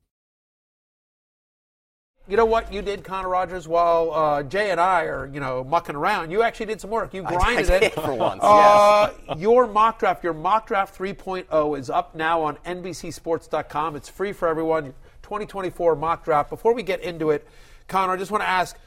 You know what you did, Connor Rogers, while Jay and I are, mucking around? You actually did some work. You grinded it for once. Yes. Your mock draft 3.0 is up now on NBCSports.com. It's free for everyone. 2024 mock draft. Before we get into it, Connor, I just want to ask,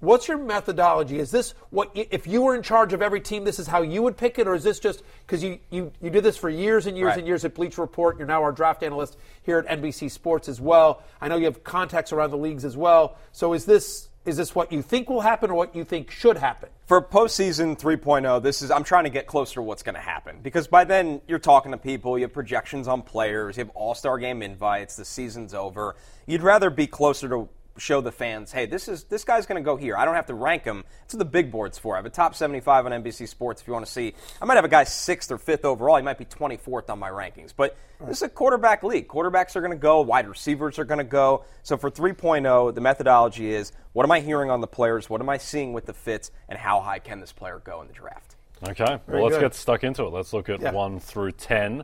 what's your methodology? Is this if you were in charge of every team, this is how you would pick it? Or is this just because you did this for years and years and years at Bleacher Report? You're now our draft analyst here at NBC Sports as well. I know you have contacts around the leagues as well. So is this what you think will happen or what you think should happen? For postseason 3.0, I'm trying to get closer to what's going to happen. Because by then, you're talking to people, you have projections on players, you have all-star game invites, the season's over. You'd rather be closer to show the fans, hey, this guy's going to go here. I don't have to rank him. That's what the big board's for. I have a top 75 on NBC Sports if you want to see. I might have a guy 6th or 5th overall. He might be 24th on my rankings. But this is a quarterback league. Quarterbacks are going to go. Wide receivers are going to go. So for 3.0, the methodology is, what am I hearing on the players? What am I seeing with the fits? And how high can this player go in the draft? Okay. Let's get stuck into it. Let's look at 1 through 10.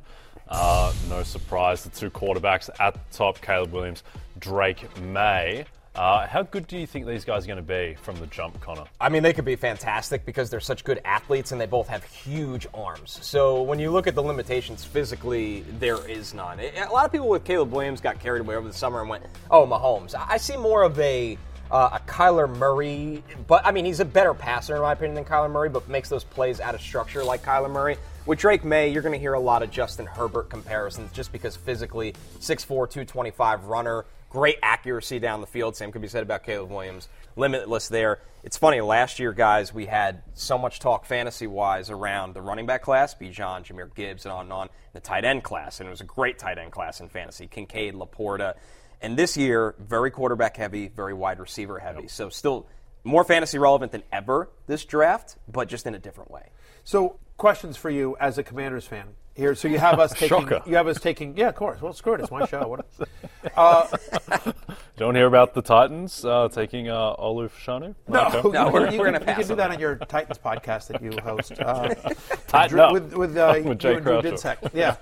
No surprise, the two quarterbacks at the top, Caleb Williams, Drake May. How good do you think these guys are going to be from the jump, Connor? I mean, they could be fantastic because they're such good athletes and they both have huge arms. So when you look at the limitations physically, there is none. A lot of people with Caleb Williams got carried away over the summer and went, oh, Mahomes. I see more of a Kyler Murray, but I mean, he's a better passer in my opinion than Kyler Murray, but makes those plays out of structure like Kyler Murray. With Drake May, you're going to hear a lot of Justin Herbert comparisons just because physically, 6'4", 225 runner, great accuracy down the field. Same could be said about Caleb Williams. Limitless there. It's funny, last year, guys, we had so much talk fantasy-wise around the running back class, Bijan, Jahmyr Gibbs, and on, the tight end class. And it was a great tight end class in fantasy, Kincaid, Laporta. And this year, very quarterback-heavy, very wide receiver-heavy. Yep. So still more fantasy-relevant than ever this draft, but just in a different way. So questions for you as a Commanders fan here. So you have us taking, yeah, of course. Well, screw it. It's my show. Don't hear about the Titans taking Oluoshanu? No, we're going to pass. You can do that on your Titans podcast that you host. Tighten up. With Jay Croucher. Yeah,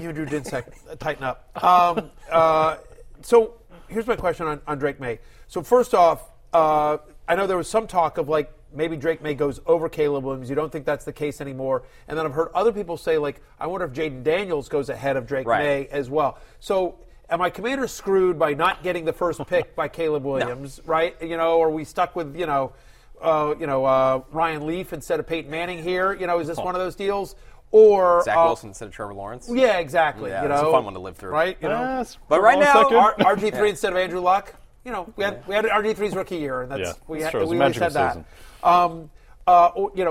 you and Drew Dinsek. Tighten up. So here's my question on Drake May. So first off, I know there was some talk of like, maybe Drake May goes over Caleb Williams. You don't think that's the case anymore. And then I've heard other people say, like, I wonder if Jayden Daniels goes ahead of Drake May as well. So am I Commanders screwed by not getting the first pick by Caleb Williams, right? You know, are we stuck with, Ryan Leaf instead of Peyton Manning here? You know, is this one of those deals? Or Zach Wilson instead of Trevor Lawrence? Yeah, exactly. Yeah, it's a fun one to live through. Right? You know? But right now, RG3 instead of Andrew Luck? You know, we had RG3's rookie year, and we always said that.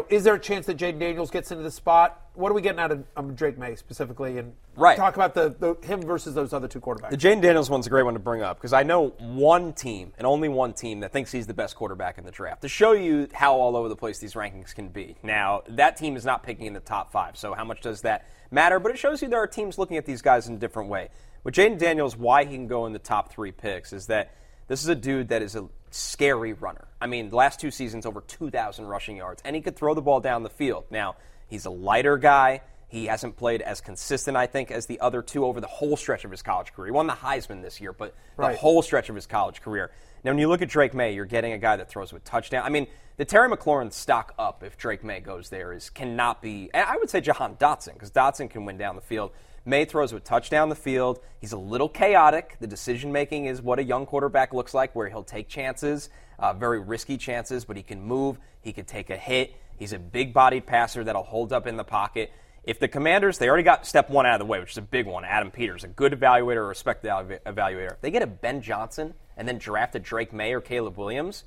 Is there a chance that Jayden Daniels gets into the spot? What are we getting out of Drake May specifically? And talk about him versus those other two quarterbacks. The Jayden Daniels one's a great one to bring up because I know one team and only one team that thinks he's the best quarterback in the draft. To show you how all over the place these rankings can be. Now, that team is not picking in the top 5, so how much does that matter? But it shows you there are teams looking at these guys in a different way. With Jayden Daniels, why he can go in the top 3 picks is that this is a dude that is a scary runner. I mean, the last 2 seasons, over 2,000 rushing yards, and he could throw the ball down the field. Now, he's a lighter guy. He hasn't played as consistent, I think, as the other two over the whole stretch of his college career. He won the Heisman this year, but the whole stretch of his college career. Now, when you look at Drake May, you're getting a guy that throws with touchdown. I mean, the Terry McLaurin stock up if Drake May goes there cannot be – I would say Jahan Dotson, because Dotson can win down the field. May throws with touchdown the field. He's a little chaotic. The decision-making is what a young quarterback looks like, where he'll take chances, very risky chances, but he can move. He can take a hit. He's a big-bodied passer that'll hold up in the pocket. If the Commanders, they already got step 1 out of the way, which is a big one. Adam Peters, a good evaluator, a respected evaluator. If they get a Ben Johnson and then draft a Drake May or Caleb Williams,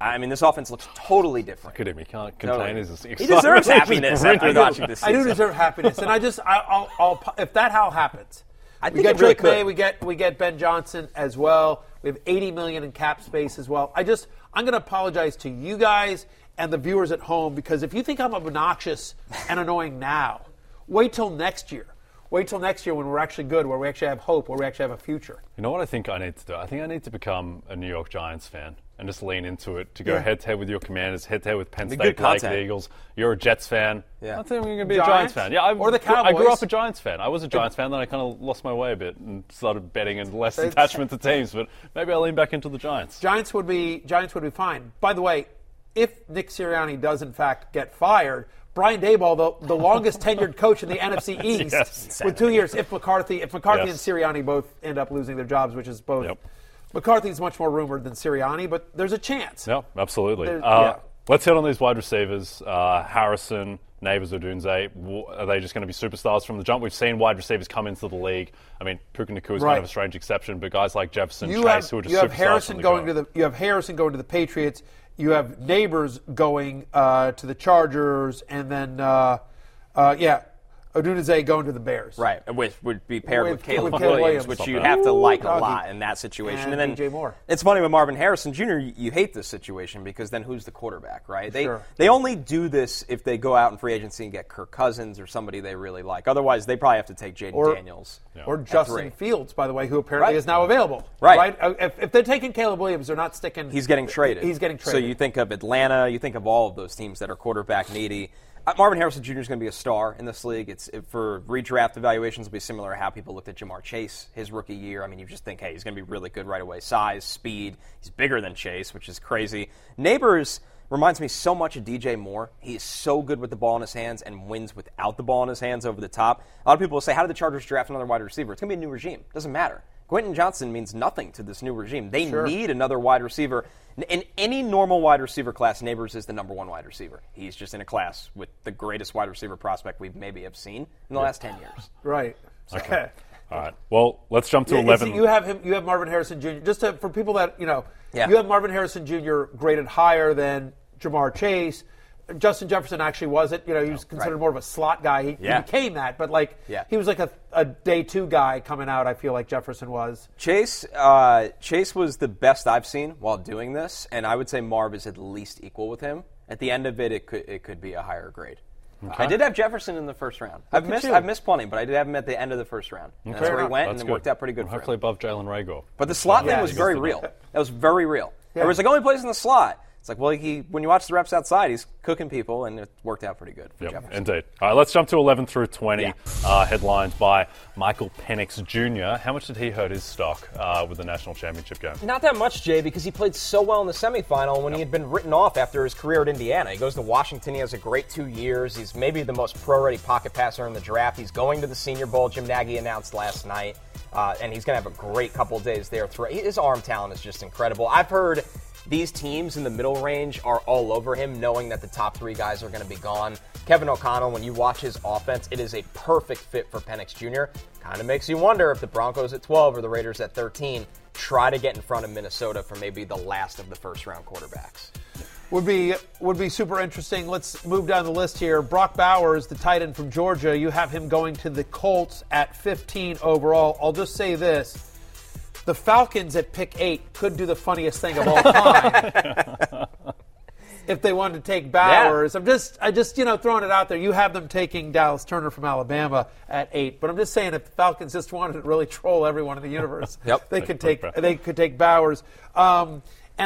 I mean, this offense looks totally different. Look at him. He can't contain his excitement. He deserves happiness after watching this season. I do deserve happiness. And I just, I'll if that how happens. I think we get Drake May, we get Ben Johnson as well. We have $80 million in cap space as well. I'm going to apologize to you guys and the viewers at home because if you think I'm obnoxious and annoying now, wait till next year. Wait till next year when we're actually good, where we actually have hope, where we actually have a future. You know what I think I need to do? I think I need to become a New York Giants fan and just lean into it to go head-to-head with your Commanders, head-to-head with Penn State, Blake, the Eagles. You're a Jets fan. Yeah. I think I'm going to be a Giants fan. Yeah, or the Cowboys. I grew up a Giants fan. I was a Giants fan, then I kind of lost my way a bit and started betting and less attachment to teams. But maybe I'll lean back into the Giants. Giants would be fine. By the way, if Nick Sirianni does, in fact, get fired, Brian Daboll, the longest-tenured coach in the NFC East with 2 years, if McCarthy and Sirianni both end up losing their jobs, which is both McCarthy's much more rumored than Sirianni, but there's a chance. No, absolutely. Let's hit on these wide receivers. Harrison, Neighbors, Odunze, are they just going to be superstars from the jump? We've seen wide receivers come into the league. I mean, Puka Nacua is kind of a strange exception, but guys like Jefferson, Chase, who are just superstars you have Harrison going to the Patriots. You have Neighbors going to the Chargers, and then Odunze going to the Bears. Right, which would be paired with Caleb Williams, which you have to like a lot in that situation. And then Moore. It's funny with Marvin Harrison Jr., you hate this situation because then who's the quarterback, right? They only do this if they go out in free agency and get Kirk Cousins or somebody they really like. Otherwise, they probably have to take Jayden Daniels. Yeah. Or Justin Fields, by the way, who apparently is now available. Right. If they're taking Caleb Williams, they're not sticking. He's getting traded. So you think of Atlanta, you think of all of those teams that are quarterback needy. Marvin Harrison Jr. is going to be a star in this league. For redraft evaluations, it'll be similar to how people looked at Jamar Chase his rookie year. I mean, you just think, hey, he's going to be really good right away. Size, speed. He's bigger than Chase, which is crazy. Neighbors reminds me so much of D.J. Moore. He is so good with the ball in his hands and wins without the ball in his hands over the top. A lot of people will say, how did the Chargers draft another wide receiver? It's going to be a new regime. It doesn't matter. Quentin Johnson means nothing to this new regime. They need another wide receiver. In any normal wide receiver class, Neighbors is the number one wide receiver. He's just in a class with the greatest wide receiver prospect we maybe have seen in the last 10 years. Right. Okay. All right. Well, let's jump to 11. You have Marvin Harrison Jr. For people that, you have Marvin Harrison Jr. graded higher than Jamar Chase. Justin Jefferson actually wasn't. He was considered more of a slot guy. He became that, but he was like a day two guy coming out. I feel like Jefferson was. Chase was the best I've seen while doing this, and I would say Marv is at least equal with him. At the end of it, it could be a higher grade. Okay. I did have Jefferson in the first round. I've missed plenty, but I did have him at the end of the first round. And that's where he went, and it worked out pretty good for him. Actually above Jalen Rago. But the slot thing was very real. That was very real. Yeah. It was like only plays in the slot. It's like, when you watch the reps outside, he's cooking people, and it worked out pretty good for Jefferson. Indeed. All right, let's jump to 11 through 20, headlined by Michael Penix Jr. How much did he hurt his stock with the national championship game? Not that much, Jay, because he played so well in the semifinal when he had been written off after his career at Indiana. He goes to Washington. He has a great 2 years. He's maybe the most pro-ready pocket passer in the draft. He's going to the Senior Bowl. Jim Nagy announced last night. And he's going to have a great couple days there. His arm talent is just incredible. I've heard these teams in the middle range are all over him, knowing that the top three guys are going to be gone. Kevin O'Connell, when you watch his offense, it is a perfect fit for Penix Jr. Kind of makes you wonder if the Broncos at 12 or the Raiders at 13 try to get in front of Minnesota for maybe the last of the first-round quarterbacks. Would be super interesting. Let's move down the list here. Brock Bowers, the tight end from Georgia, you have him going to the Colts at 15 overall. I'll just say this. The Falcons at pick 8 could do the funniest thing of all time if they wanted to take Bowers. Yeah. I just throwing it out there. You have them taking Dallas Turner from Alabama at 8, but I'm just saying if the Falcons just wanted to really troll everyone in the universe, they could take Bowers. And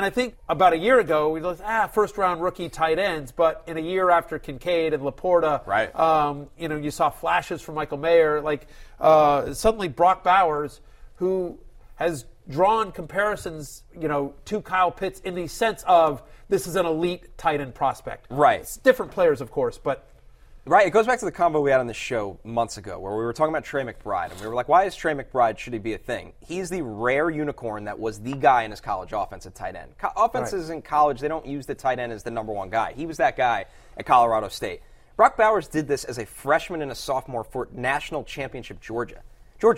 I think about a year ago we looked first-round rookie tight ends, but in a year after Kincaid and Laporta, you saw flashes from Michael Mayer. Suddenly Brock Bowers, who has drawn comparisons, to Kyle Pitts in the sense of this is an elite tight end prospect. Right. It's different players, of course, but... Right, it goes back to the combo we had on the show months ago where we were talking about Trey McBride, and we were like, why is Trey McBride, should he be a thing? He's the rare unicorn that was the guy in his college offense at tight end. Offenses in college, they don't use the tight end as the number one guy. He was that guy at Colorado State. Brock Bowers did this as a freshman and a sophomore for national championship Georgia,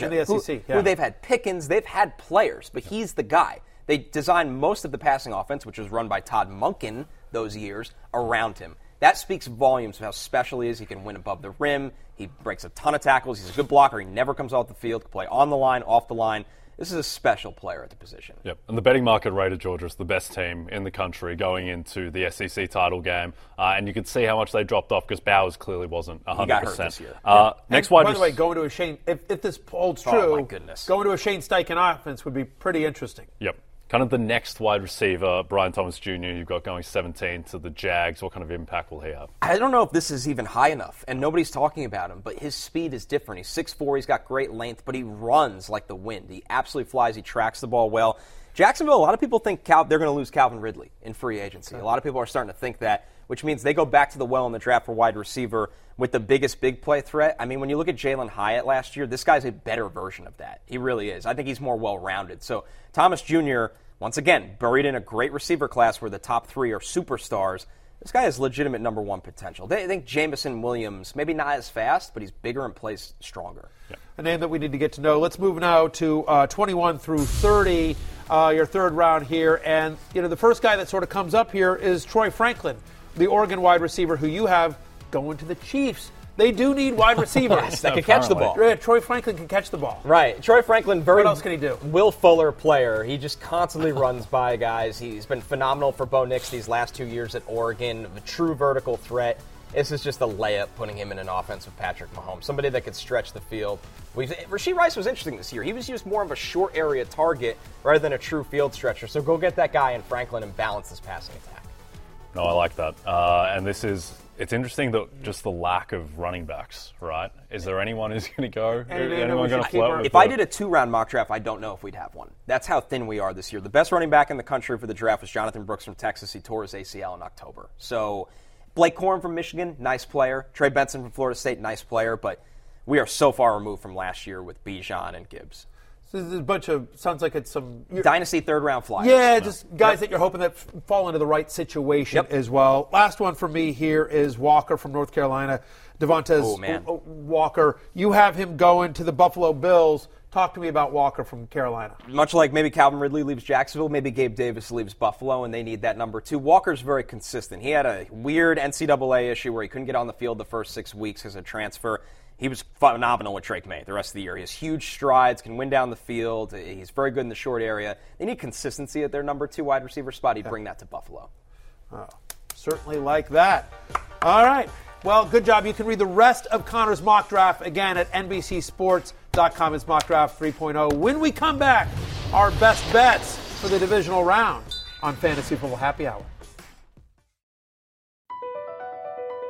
the SEC, who they've had Pickens, they've had players, but he's the guy. They designed most of the passing offense, which was run by Todd Monken those years, around him. That speaks volumes of how special he is. He can win above the rim. He breaks a ton of tackles. He's a good blocker. He never comes off the field. Can play on the line, off the line. This is a special player at the position. Yep, and the betting market rated Georgia as the best team in the country going into the SEC title game, and you could see how much they dropped off because Bowers clearly wasn't 100%. He got hurt this year. By the way, going to a Shane, if this holds true, my goodness, going to a Shane Steichen offense would be pretty interesting. Yep. Kind of the next wide receiver, Brian Thomas Jr., you've got going 17 to the Jags. What kind of impact will he have? I don't know if this is even high enough, and nobody's talking about him, but his speed is different. He's 6'4", he's got great length, but he runs like the wind. He absolutely flies, he tracks the ball well. Jacksonville, a lot of people think they're going to lose Calvin Ridley in free agency. A lot of people are starting to think that, which means they go back to the well in the draft for wide receiver with the biggest big play threat. I mean, when you look at Jalen Hyatt last year, this guy's a better version of that. He really is. I think he's more well-rounded. So Thomas Jr., once again, buried in a great receiver class where the top three are superstars. This guy has legitimate number one potential. They think Jamison Williams, maybe not as fast, but he's bigger and plays stronger. Yeah. A name that we need to get to know. Let's move now to 21 through 30, your third round here. And, the first guy that sort of comes up here is Troy Franklin, the Oregon wide receiver who you have going to the Chiefs They do need wide receivers that can catch the ball. Yeah, Troy Franklin can catch the ball. Right. Troy Franklin, very what else can he do? Will Fuller player. He just constantly runs by guys. He's been phenomenal for Bo Nix these last 2 years at Oregon. A true vertical threat. This is just a layup, putting him in an offense with Patrick Mahomes. Somebody that could stretch the field. Rasheed Rice was interesting this year. He was used more of a short area target rather than a true field stretcher. So go get that guy in Franklin and balance this passing attack. No, I like that. And this is... It's interesting that just the lack of running backs, right? Is there anyone who's going to go? Anyone going to float? If I did a two-round mock draft, I don't know if we'd have one. That's how thin we are this year. The best running back in the country for the draft was Jonathan Brooks from Texas. He tore his ACL in October. So Blake Corum from Michigan, nice player. Trey Benson from Florida State, nice player. But we are so far removed from last year with Bijan and Gibbs. This is a bunch of, sounds like it's some... Dynasty third-round flyers. Yeah, just guys that you're hoping that fall into the right situation as well. Last one for me here is Walker from North Carolina. Devontae Walker. You have him going to the Buffalo Bills. Talk to me about Walker from Carolina. Much like maybe Calvin Ridley leaves Jacksonville, maybe Gabe Davis leaves Buffalo, and they need that number two. Walker's very consistent. He had a weird NCAA issue where he couldn't get on the field the first 6 weeks as a transfer. He was phenomenal with Drake May the rest of the year. He has huge strides, can win down the field. He's very good in the short area. They need consistency at their number two wide receiver spot. He'd bring that to Buffalo. Oh, certainly like that. All right. Well, good job. You can read the rest of Connor's mock draft again at NBCSports.com. It's Mock Draft 3.0. When we come back, our best bets for the divisional round on Fantasy Football Happy Hour.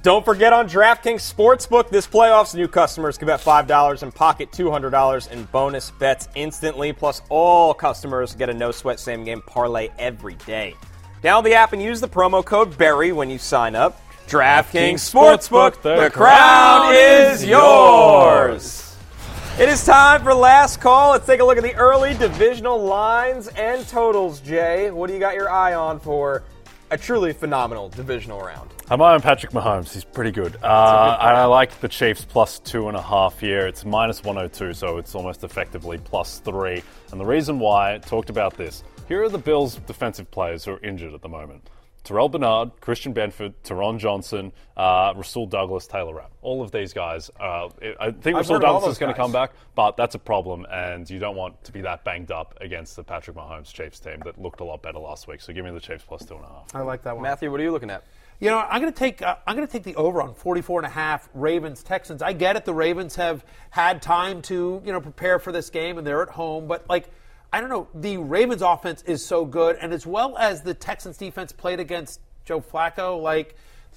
Don't forget, on DraftKings Sportsbook this playoffs, new customers can bet $5 and pocket $200 in bonus bets instantly. Plus, all customers get a no-sweat same-game parlay every day. Download the app and use the promo code BERRY when you sign up. DraftKings Sportsbook, the crown is yours. It is time for Last Call. Let's take a look at the early divisional lines and totals, Jay. What do you got your eye on for a truly phenomenal divisional round? I'm on Patrick Mahomes. He's pretty good. And I like the Chiefs plus 2.5 here. It's minus 102, so it's almost effectively plus 3. And the reason why, I talked about this. Here are the Bills' defensive players who are injured at the moment. Terrell Bernard, Christian Benford, Teron Johnson, Rasul Douglas, Taylor Rapp. All of these guys. I think Rasul Douglas is going to come back, but that's a problem, and you don't want to be that banged up against the Patrick Mahomes Chiefs team that looked a lot better last week. So give me the Chiefs plus 2.5. I like that one. Matthew, what are you looking at? You know, I'm going to take the over on 44.5 Ravens-Texans. I get it. The Ravens have had time to, you know, prepare for this game, and they're at home, but, like, I don't know, the Ravens offense is so good, and as well as the Texans defense played against Joe Flacco, like,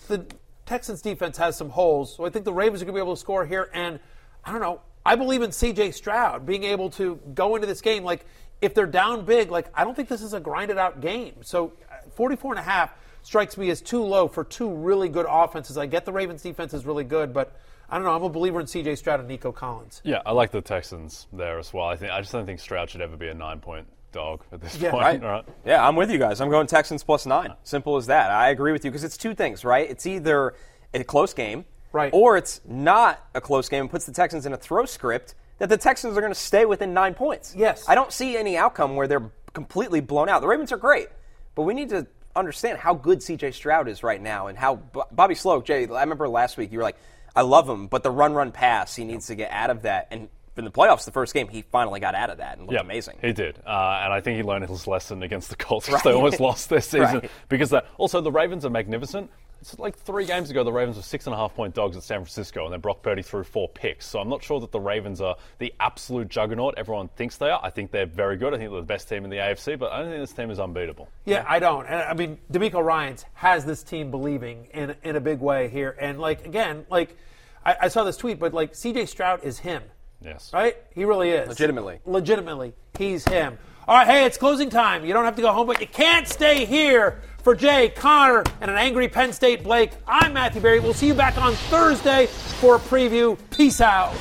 the Texans defense has some holes, so I think the Ravens are going to be able to score here, and I don't know, I believe in C.J. Stroud being able to go into this game. Like, if they're down big, like, I don't think this is a grinded-out game, so 44.5 strikes me as too low for two really good offenses. I get the Ravens defense is really good, but I don't know. I'm a believer in C.J. Stroud and Nico Collins. Yeah, I like the Texans there as well. I just don't think Stroud should ever be a 9-point dog at this point. Right. All right. Yeah, I'm with you guys. I'm going Texans plus 9. Simple as that. I agree with you because it's two things, right? It's either a close game, right, or it's not a close game and puts the Texans in a throw script that the Texans are going to stay within 9 points. Yes. I don't see any outcome where they're completely blown out. The Ravens are great, but we need to understand how good C.J. Stroud is right now and how Bobby Sloak, Jay, I remember last week you were like, I love him, but the run, pass, he needs to get out of that. And in the playoffs, the first game, he finally got out of that and looked amazing. He did. And I think he learned his lesson against the Colts. Right. They almost lost their season because that. Also, the Ravens are magnificent. It's like 3 games ago, the Ravens were 6.5-point dogs at San Francisco, and then Brock Purdy threw 4 picks. So I'm not sure that the Ravens are the absolute juggernaut everyone thinks they are. I think they're very good. I think they're the best team in the AFC, but I don't think this team is unbeatable. Yeah, I don't. And I mean, DeMeco Ryans has this team believing in a big way here. And, like, again, like, I saw this tweet, but, like, C.J. Stroud is him. Yes. Right? He really is. Legitimately. He's him. All right, hey, it's closing time. You don't have to go home, but you can't stay here. For Jay, Connor, and an angry Penn State Blake, I'm Matthew Berry. We'll see you back on Thursday for a preview. Peace out.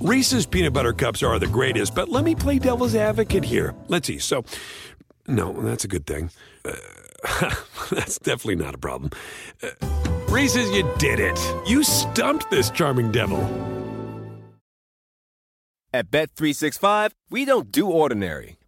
Reese's Peanut Butter Cups are the greatest, but let me play devil's advocate here. Let's see. So, no, that's a good thing. That's definitely not a problem. Reese's, you did it. You stumped this charming devil. At Bet365, we don't do ordinary.